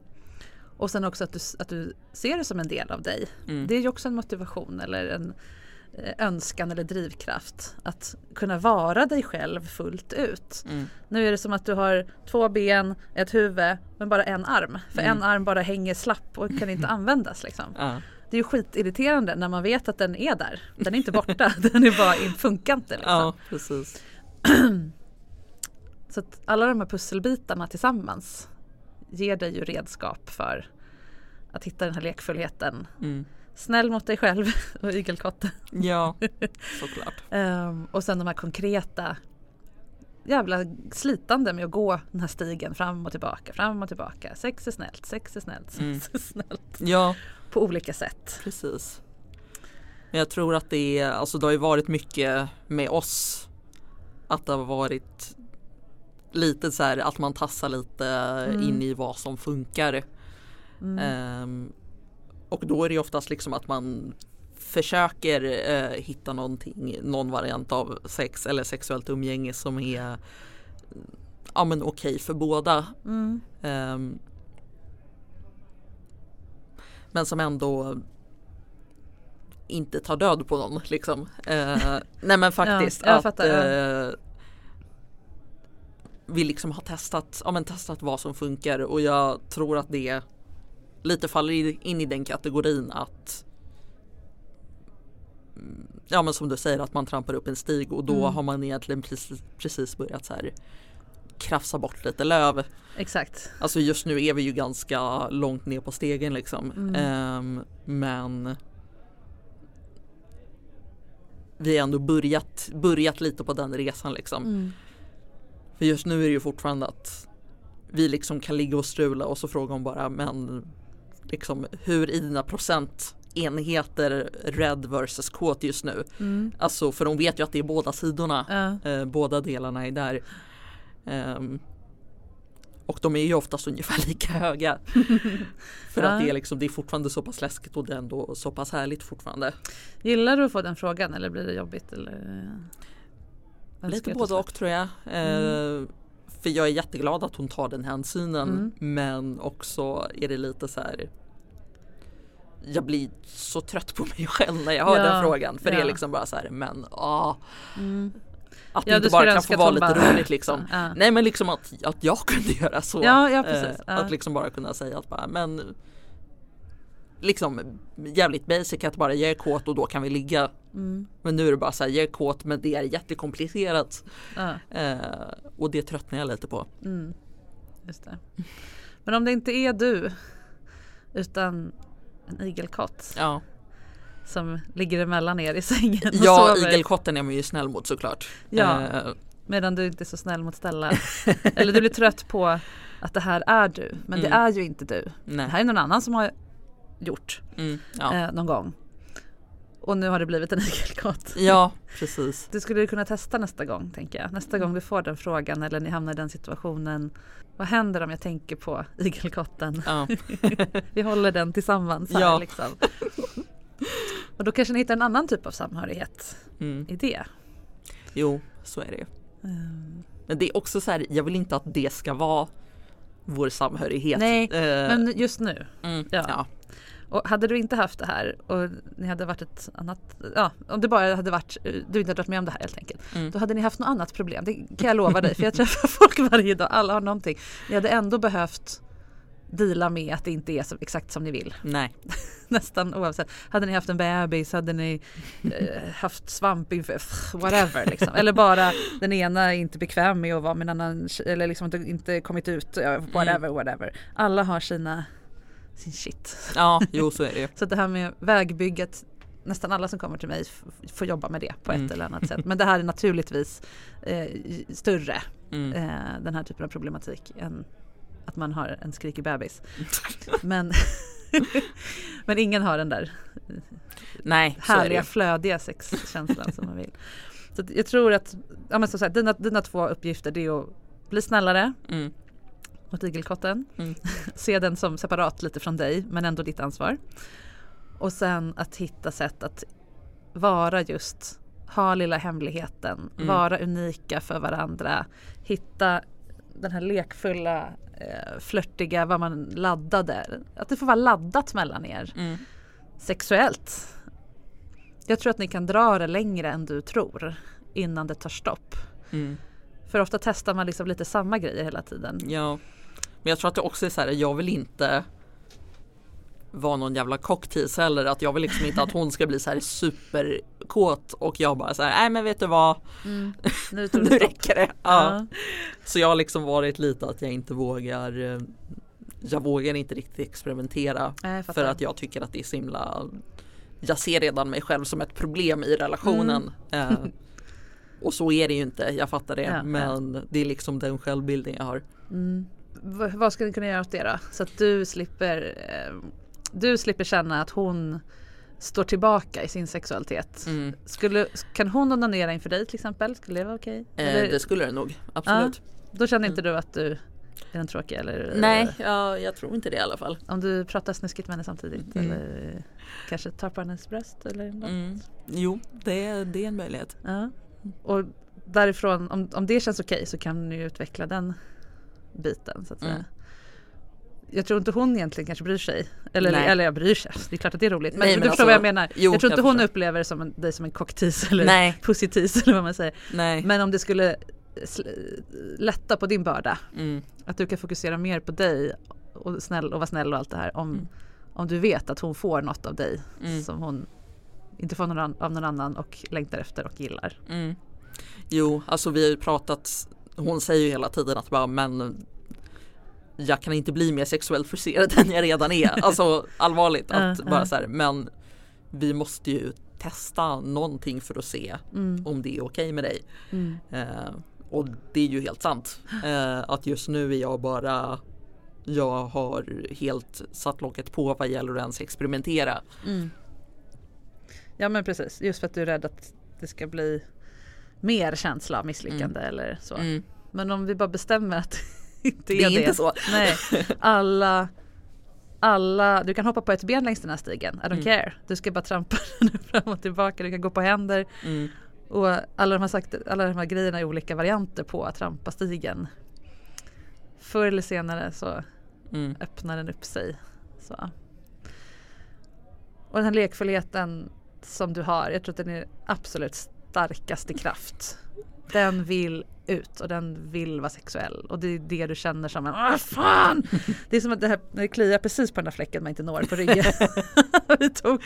Och sen också att du ser det som en del av dig. Mm. Det är ju också en motivation eller en önskan eller drivkraft att kunna vara dig själv fullt ut. Mm. Nu är det som att du har 2 ben, ett huvud men bara en arm. För en arm bara hänger slapp och kan inte användas liksom. Ja. Det är ju skitirriterande när man vet att den är där. Den är inte borta, den är bara funkande liksom. Ja, precis. Så att alla de här pusselbitarna tillsammans ger dig ju redskap för att hitta den här lekfullheten. Mm. Snäll mot dig själv och igelkotten. Ja, såklart. Och sen de här konkreta jävla slitande med att gå den här stigen fram och tillbaka. Sex är snällt. Ja. På olika sätt. Precis. Men jag tror att det har ju varit mycket med oss att det har varit lite så här att man tassar lite in i vad som funkar. Mm. Och då är det oftast liksom att man försöker hitta någon variant av sex eller sexuellt umgänge som är okej för båda. Mm. Men som ändå inte tar död på någon liksom. Nej men faktiskt ja, vi liksom har testat vad som funkar, och jag tror att det lite faller in i den kategorin att men som du säger att man trampar upp en stig, och då har man egentligen precis börjat så här krafsa bort lite löv. Exakt. Alltså just nu är vi ju ganska långt ner på stegen liksom. Men vi har ändå börjat lite på den resan liksom. För just nu är det ju fortfarande att vi liksom kan ligga och strula, och så frågar hon bara, men liksom, hur i dina procentenheter red versus kåt just nu? Alltså, för de vet ju att det är båda sidorna. Båda delarna är där. Och de är ju oftast ungefär lika höga. För att det är fortfarande så pass läskigt, och det är ändå så pass härligt fortfarande. Gillar du att få den frågan, eller blir det jobbigt? Eller... Lite både och tror jag. För jag är jätteglad att hon tar den hänsynen. Men också är det lite så här... Jag blir så trött på mig själv när jag hör den frågan. För det är liksom bara så här, att det inte bara kan få vara lite roligt liksom. Nej men liksom att jag kunde göra så. Ja, precis. Att liksom bara kunna säga att bara, men... liksom jävligt basic att bara jag är kåt och då kan vi ligga. Men nu är det bara så här, jag är kåt men det är jättekomplicerat. Och det tröttnar jag lite på. Just det. Men om det inte är du utan en igelkott som ligger emellan er i sängen och sover. Igelkotten är man ju snäll mot såklart. Medan du inte är så snäll mot Stella. Eller du blir trött på att det här är du, men det är ju inte du. Nej. Det här är någon annan som har gjort någon gång. Och nu har det blivit en igelkott. Ja, precis. Du skulle kunna testa nästa gång, tänker jag. Nästa gång du får den frågan eller ni hamnar i den situationen. Vad händer om jag tänker på igelkotten? Ja. Vi håller den tillsammans här liksom. Och då kanske ni hittar en annan typ av samhörighet i det. Jo, så är det. Men det är också så här, jag vill inte att det ska vara vår samhörighet. Nej, men just nu. Och hade du inte haft det här och ni hade varit ett annat... Ja, om det bara hade varit... Du inte hade varit med om det här helt enkelt. Då hade ni haft något annat problem. Det kan jag lova dig. För jag träffar folk varje dag. Alla har någonting. Ni hade ändå behövt deala med att det inte är så, exakt som ni vill. Nej. Nästan oavsett. Hade ni haft en bebis, hade ni haft svamp inför... Whatever liksom. Eller bara den ena är inte bekväm med att vara med en annan... Eller liksom inte kommit ut. Whatever. Alla har sin shit. Ja, jo så är det. Så det här med vägbygget nästan alla som kommer till mig får jobba med det på ett eller annat sätt. Men det här är naturligtvis större, den här typen av problematik, än att man har en skrikig bebis. Men, men ingen har den där härliga, flödiga sexkänslan som man vill. Så jag tror att, ja, men som sagt, dina två uppgifter, det är att bli snällare mot igelkotten. Se den som separat lite från dig, men ändå ditt ansvar. Och sen att hitta sätt att vara just, ha lilla hemligheten, vara unika för varandra, hitta den här lekfulla, flörtiga, vad man laddade. Att det får vara laddat mellan er sexuellt. Jag tror att ni kan dra det längre än du tror innan det tar stopp. För ofta testar man liksom lite samma grejer hela tiden. Ja, men jag tror att det också är så här, jag vill inte vara någon jävla cocktease heller, att jag vill liksom inte att hon ska bli så här superkåt och jag bara så här, nej men vet du vad, nu tog det nu räcker det. Ja. Så jag har liksom varit lite att jag inte vågar, jag vågar inte riktigt experimentera, för att jag tycker att det är så himla, jag ser redan mig själv som ett problem i relationen. Och så är det ju inte, jag fattar det, men det är liksom den självbilden jag har. Vad ska ni kunna göra åt det då? Så att du slipper känna att hon står tillbaka i sin sexualitet. Kan hon onanera inför dig till exempel? Skulle det vara okej? Det skulle det nog, absolut. Då känner inte du att du är den tråkiga? Eller, nej, jag tror inte det i alla fall. Om du pratar snuskigt med henne samtidigt, eller kanske tar på hennes bröst eller något? Jo, det är en möjlighet. Och därifrån, om det känns okej, så kan du utveckla den biten, så att säga. Jag tror inte hon egentligen kanske bryr sig, eller jag bryr sig, det är klart att det är roligt, men du förstår vad jag menar. Jo, jag tror inte hon upplever det som dig som en cocktease eller pussytease eller vad man säger. Men om det skulle lätta på din börda, att du kan fokusera mer på dig och vara snäll och allt det här, om du vet att hon får något av dig som hon inte får av någon annan och längtar efter och gillar. Jo, alltså vi har ju pratat, hon säger ju hela tiden att bara, men jag kan inte bli mer sexuellt frustrerad än jag redan är. Alltså allvarligt att bara så här, men vi måste ju testa någonting för att se om det är okej med dig. Och det är ju helt sant, att just nu är jag bara, jag har helt satt locket på vad gäller att ens experimentera. Ja men precis, just för att du är rädd att det ska bli mer känsla av misslyckande eller så. Men om vi bara bestämmer att det är inte så. Nej. Alla, du kan hoppa på ett ben längs den här stigen. I don't care. Du ska bara trampa fram och tillbaka. Du kan gå på händer. Och alla de här grejerna är olika varianter på att trampa stigen. Förr eller senare så öppnar den upp sig. Så. Och den här lekfullheten som du har, jag tror att den är absolut starkaste kraft. Den vill ut och den vill vara sexuell, och det är det du känner som en fan! Det är som att det här, när det kliar precis på den här fläcken man inte når på ryggen. Det tog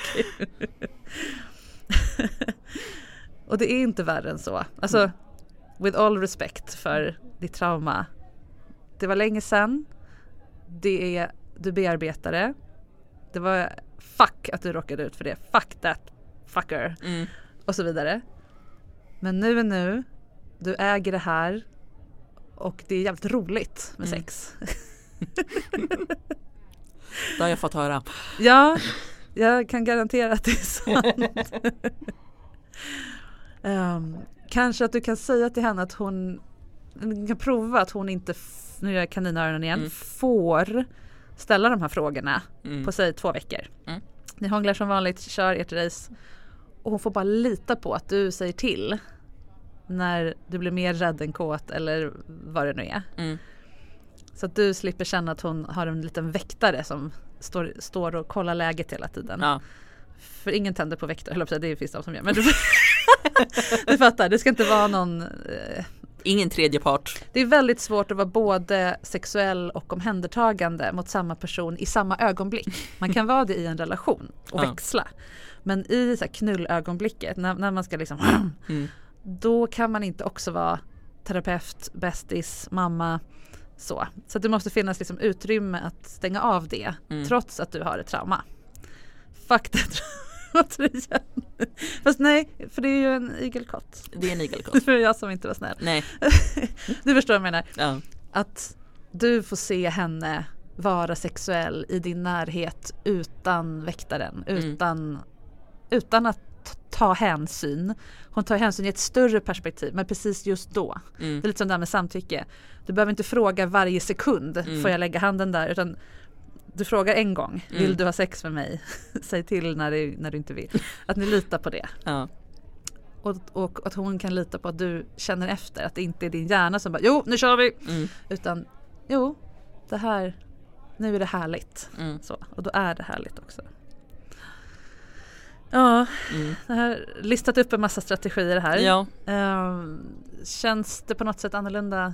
och det är inte värre än så. Alltså, with all respect för ditt trauma, det var länge sedan, du bearbetar det. Det var fuck att du råkade ut för det. Fuck that fucker. Och så vidare. Men nu är nu. Du äger det här, och det är jävligt roligt med sex. Det har jag fått höra. Ja, jag kan garantera att det är sant. Kanske att du kan säga till henne att hon kan prova att hon inte, nu gör jag kaninöronen igen, får ställa de här frågorna på sig 2 veckor. Ni hånglar som vanligt, kör ert race, och hon får bara lita på att du säger till när du blir mer rädd än kåt eller vad det nu är. Så att du slipper känna att hon har en liten väktare som står och kollar läget hela tiden. Ja. För ingen tänder på väktare. Det finns de som gör. Men du fattar, det ska inte vara någon... Ingen tredje part. Det är väldigt svårt att vara både sexuell och omhändertagande mot samma person i samma ögonblick. Man kan vara det i en relation och växla. Men i så här knullögonblicket, när man ska liksom... Då kan man inte också vara terapeut, bästis, mamma, så. Så det måste finnas liksom utrymme att stänga av det, trots att du har ett trauma. Fuck that. återigen. Fast nej, för det är ju en igelkott. Det är en igelkott. För jag som inte var snäll. Nej. Du förstår vad jag menar. Ja. Att du får se henne vara sexuell i din närhet utan väktaren. Utan att ta hänsyn. Hon tar hänsyn i ett större perspektiv, men precis just då. Det är lite som det här med samtycke. Du behöver inte fråga varje sekund får jag lägga handen där, utan du frågar en gång, vill du ha sex med mig? Säg till när du inte vill. Att ni litar på det. Ja. Och att hon kan lita på att du känner efter, att det inte är din hjärna som bara, jo, nu kör vi! Utan, jo, det här, nu är det härligt. Så, och då är det härligt också. Ja, det här listat upp en massa strategier här. Ja. Känns det på något sätt annorlunda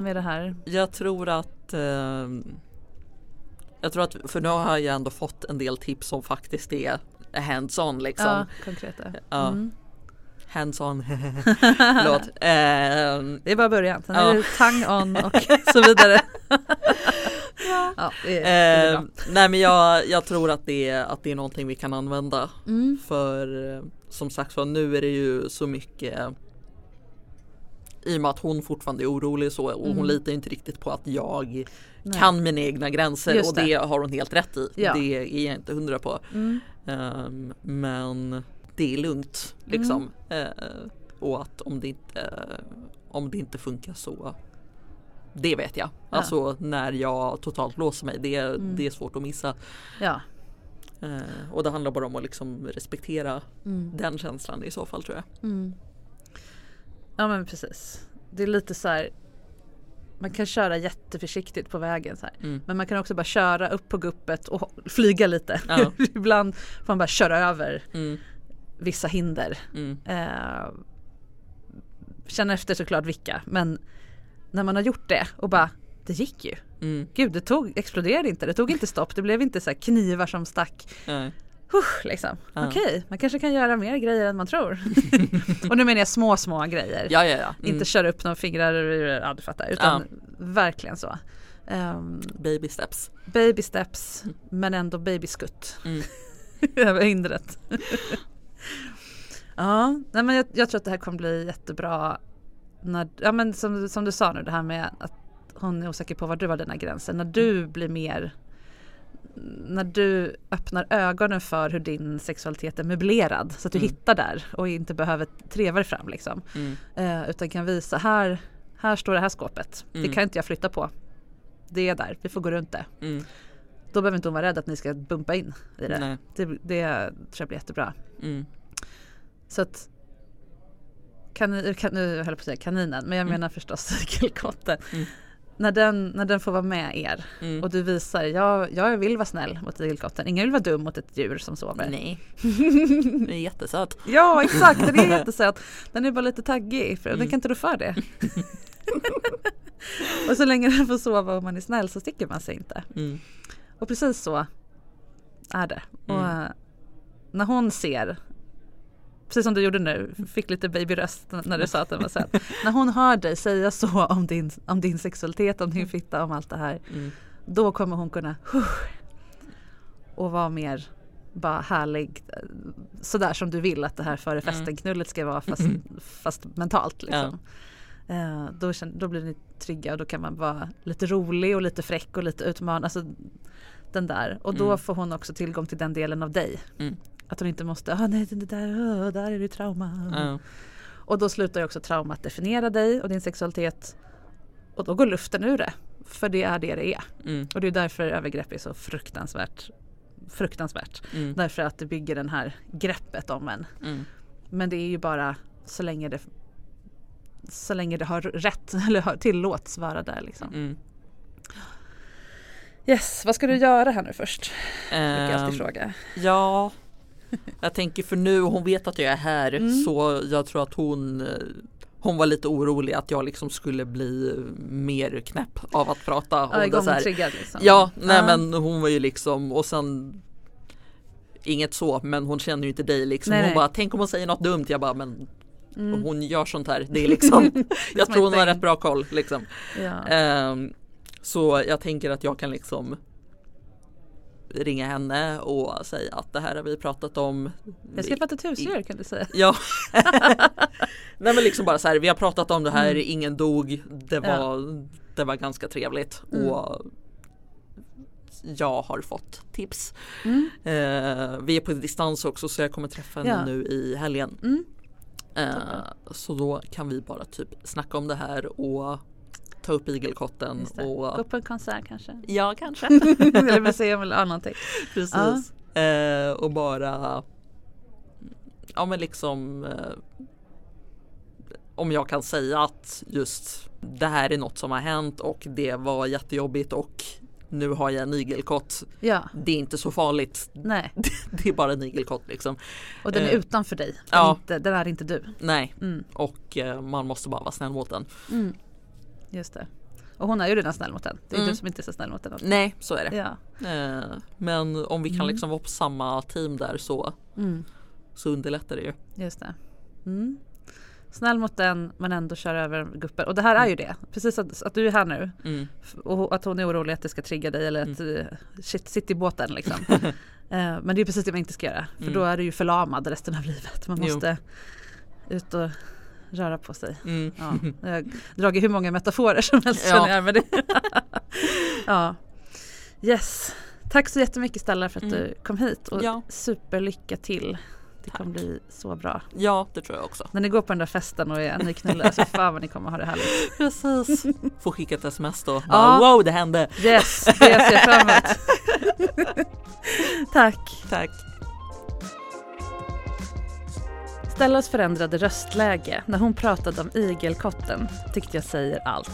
med det här? Jag tror att för nu har jag ändå fått en del tips som faktiskt är hands-on liksom. Ja, konkreta. Ja. Hands-on. Låt. Det är bara början. Sen är det tang-on och så vidare. Nej, men jag tror att det är någonting vi kan använda. För som sagt, för nu är det ju så mycket, i och med att hon fortfarande är orolig så, och hon litar inte riktigt på att jag kan mina egna gränser. Just det. Och det har hon helt rätt i. Det är jag inte 100 på. Men det är lugnt liksom. Och att om det inte funkar så, det vet jag. Ja. Alltså när jag totalt låser mig, det är svårt att missa. Ja. Och det handlar bara om att liksom respektera den känslan i så fall, tror jag. Ja, men precis. Det är lite så här, man kan köra jätteförsiktigt på vägen så här. Men man kan också bara köra upp på guppet och flyga lite. Ja. Ibland får man bara köra över vissa hinder. Känna efter såklart vilka, men när man har gjort det och bara, det gick ju. Gud, det exploderade inte. Det tog inte stopp. Det blev inte så här knivar som stack. Liksom. Ja. Okej, man kanske kan göra mer grejer än man tror. Och nu menar jag små grejer. Ja. Inte köra upp några fingrar, ja, du fattar, utan verkligen så. Baby steps. Baby steps, men ändå babyskutt. Över hindret. Ja, nej, men jag tror att det här kommer bli jättebra. När, ja, men som du sa nu, det här med att hon är osäker på var du har dina gränser. När du blir mer, när du öppnar ögonen för hur din sexualitet är möblerad, så att du hittar där och inte behöver treva dig fram liksom. Utan kan visa, här står det här skåpet. Det kan inte jag flytta på. Det är där, vi får gå runt det. Då behöver inte hon vara rädd att ni ska bumpa in i det. Nej. Det tror jag blir jättebra. Så att nu höll jag på att säga kaninen, men jag menar förstås cykelkotten. När den får vara med er och du visar, jag vill vara snäll mot igelkotten. Ingen vill vara dum mot ett djur som sover. Nej. Den är jättesöt. Ja, exakt. Den är jättesöt. Den är bara lite taggig, för den kan inte rå för det. Och så länge den får sova och man är snäll så sticker man sig inte. Och precis så är det. Och när hon ser, precis som du gjorde nu, fick lite babyröst när du sa att den var söt. När hon hör dig säga så om din sexualitet, om din fitta, om allt det här, då kommer hon kunna och vara mer bara härlig, sådär som du vill att det här före festen-knullet ska vara, fast mentalt liksom. Ja. Då blir ni trygga, och då kan man vara lite rolig och lite fräck och lite utmanande, alltså den där. Och då får hon också tillgång till den delen av dig. Att hon inte måste, nej, det där är det trauma. Och då slutar ju också traumat definiera dig och din sexualitet. Och då går luften ur det. För det är det det är. Och det är därför övergrepp är så fruktansvärt. Därför att det bygger den här greppet om en. Men det är ju bara så länge det har rätt, eller tillåts vara där liksom. Yes, vad ska du göra här nu först? Vilka jag alltid fråga. Ja, jag tänker, för nu, hon vet att jag är här, så jag tror att hon var lite orolig att jag liksom skulle bli mer knäpp av att prata. Ja, igång så här. Triggad liksom. Ja, nej, men hon var ju liksom, och sen inget så, men hon känner ju inte dig liksom. Nej. Hon bara, tänk om hon säger något dumt, jag bara, men hon gör sånt här, det är liksom, jag tror hon har rätt bra koll liksom. Ja. Så jag tänker att jag kan liksom ringa henne och säga att det här har vi pratat om. Jag ska fatta tusdjur kan du säga. Ja. Nej men liksom bara så här, vi har pratat om det här, ingen dog, det var ganska trevligt och jag har fått tips. Vi är på distans också så jag kommer träffa henne nu i helgen. Så då kan vi bara typ snacka om det här och ta upp igelkotten och gå på en konsert kanske. Ja, kanske. Eller museum eller någonting. Precis. Ja. Och bara men liksom om jag kan säga att just det här är något som har hänt och det var jättejobbigt och nu har jag en igelkott. Ja. Det är inte så farligt. Nej. Det är bara en igelkott liksom. Och den är utanför dig. Den är inte du. Nej. Och man måste bara vara snäll mot den. Just det. Och hon är ju redan snäll mot den. Det är du som inte är så snäll mot den. Nej, så är det. Ja. Men om vi kan liksom vara på samma team där så underlättar det ju. Just det. Snäll mot den men ändå kör över gruppen. Och det här är ju det. Precis att du är här nu och att hon är orolig att det ska trigga dig eller att sitt i båten liksom. Men det är precis det man inte ska göra. För då är du ju förlamad resten av livet. Man måste ut och röra på sig. Jag har dragit hur många metaforer som helst med det. Yes. Tack så jättemycket Stella för att du kom hit och superlycka till. Det kommer bli så bra. Ja, det tror jag också. När ni går på den där festen och är nyknullade så fan vad ni kommer ha det härligt. Precis. Får skicka ett sms då. Wow, det hände. Yes, det ser fram emot. Tack. Stellas förändrade röstläge när hon pratade om igelkotten tyckte jag säger allt.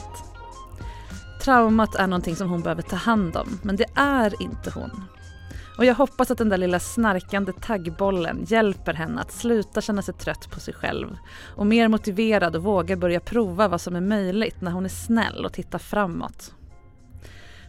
Traumat är någonting som hon behöver ta hand om, men det är inte hon. Och jag hoppas att den där lilla snarkande taggbollen hjälper henne att sluta känna sig trött på sig själv och mer motiverad och våga börja prova vad som är möjligt när hon är snäll och tittar framåt.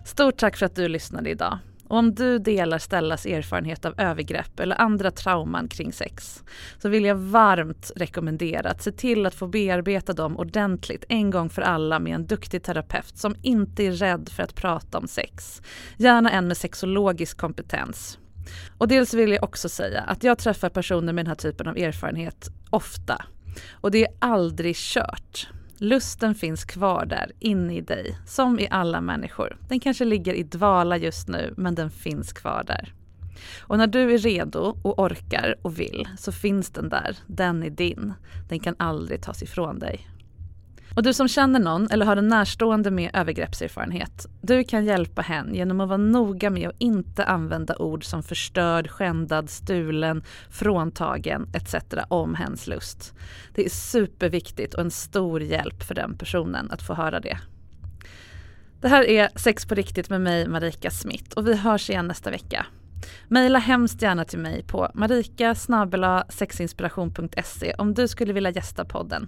Stort tack för att du lyssnade idag. Och om du delar Stellas erfarenhet av övergrepp eller andra trauman kring sex så vill jag varmt rekommendera att se till att få bearbeta dem ordentligt en gång för alla med en duktig terapeut som inte är rädd för att prata om sex. Gärna en med sexologisk kompetens. Och dels vill jag också säga att jag träffar personer med den här typen av erfarenhet ofta. Och det är aldrig kört. Lusten finns kvar där inne i dig, som i alla människor. Den kanske ligger i dvala just nu, men den finns kvar där. Och när du är redo och orkar och vill så finns den där. Den är din. Den kan aldrig tas ifrån dig. Och du som känner någon eller har en närstående med övergreppserfarenhet, du kan hjälpa henne genom att vara noga med att inte använda ord som förstörd, skändad, stulen, fråntagen etc. om hens lust. Det är superviktigt och en stor hjälp för den personen att få höra det. Det här är Sex på riktigt med mig, Marika Smitt, och vi hörs igen nästa vecka. Maila hemskt gärna till mig på marika@sexinspiration.se om du skulle vilja gästa podden.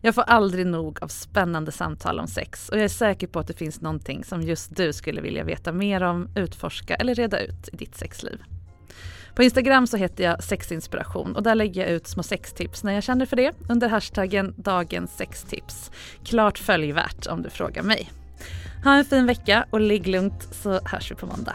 Jag får aldrig nog av spännande samtal om sex och jag är säker på att det finns någonting som just du skulle vilja veta mer om, utforska eller reda ut i ditt sexliv. På Instagram så heter jag sexinspiration och där lägger jag ut små sextips när jag känner för det under hashtaggen dagens sextips. Klart följvärt om du frågar mig. Ha en fin vecka och ligg lugnt så hörs vi på måndag.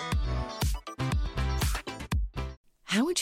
How would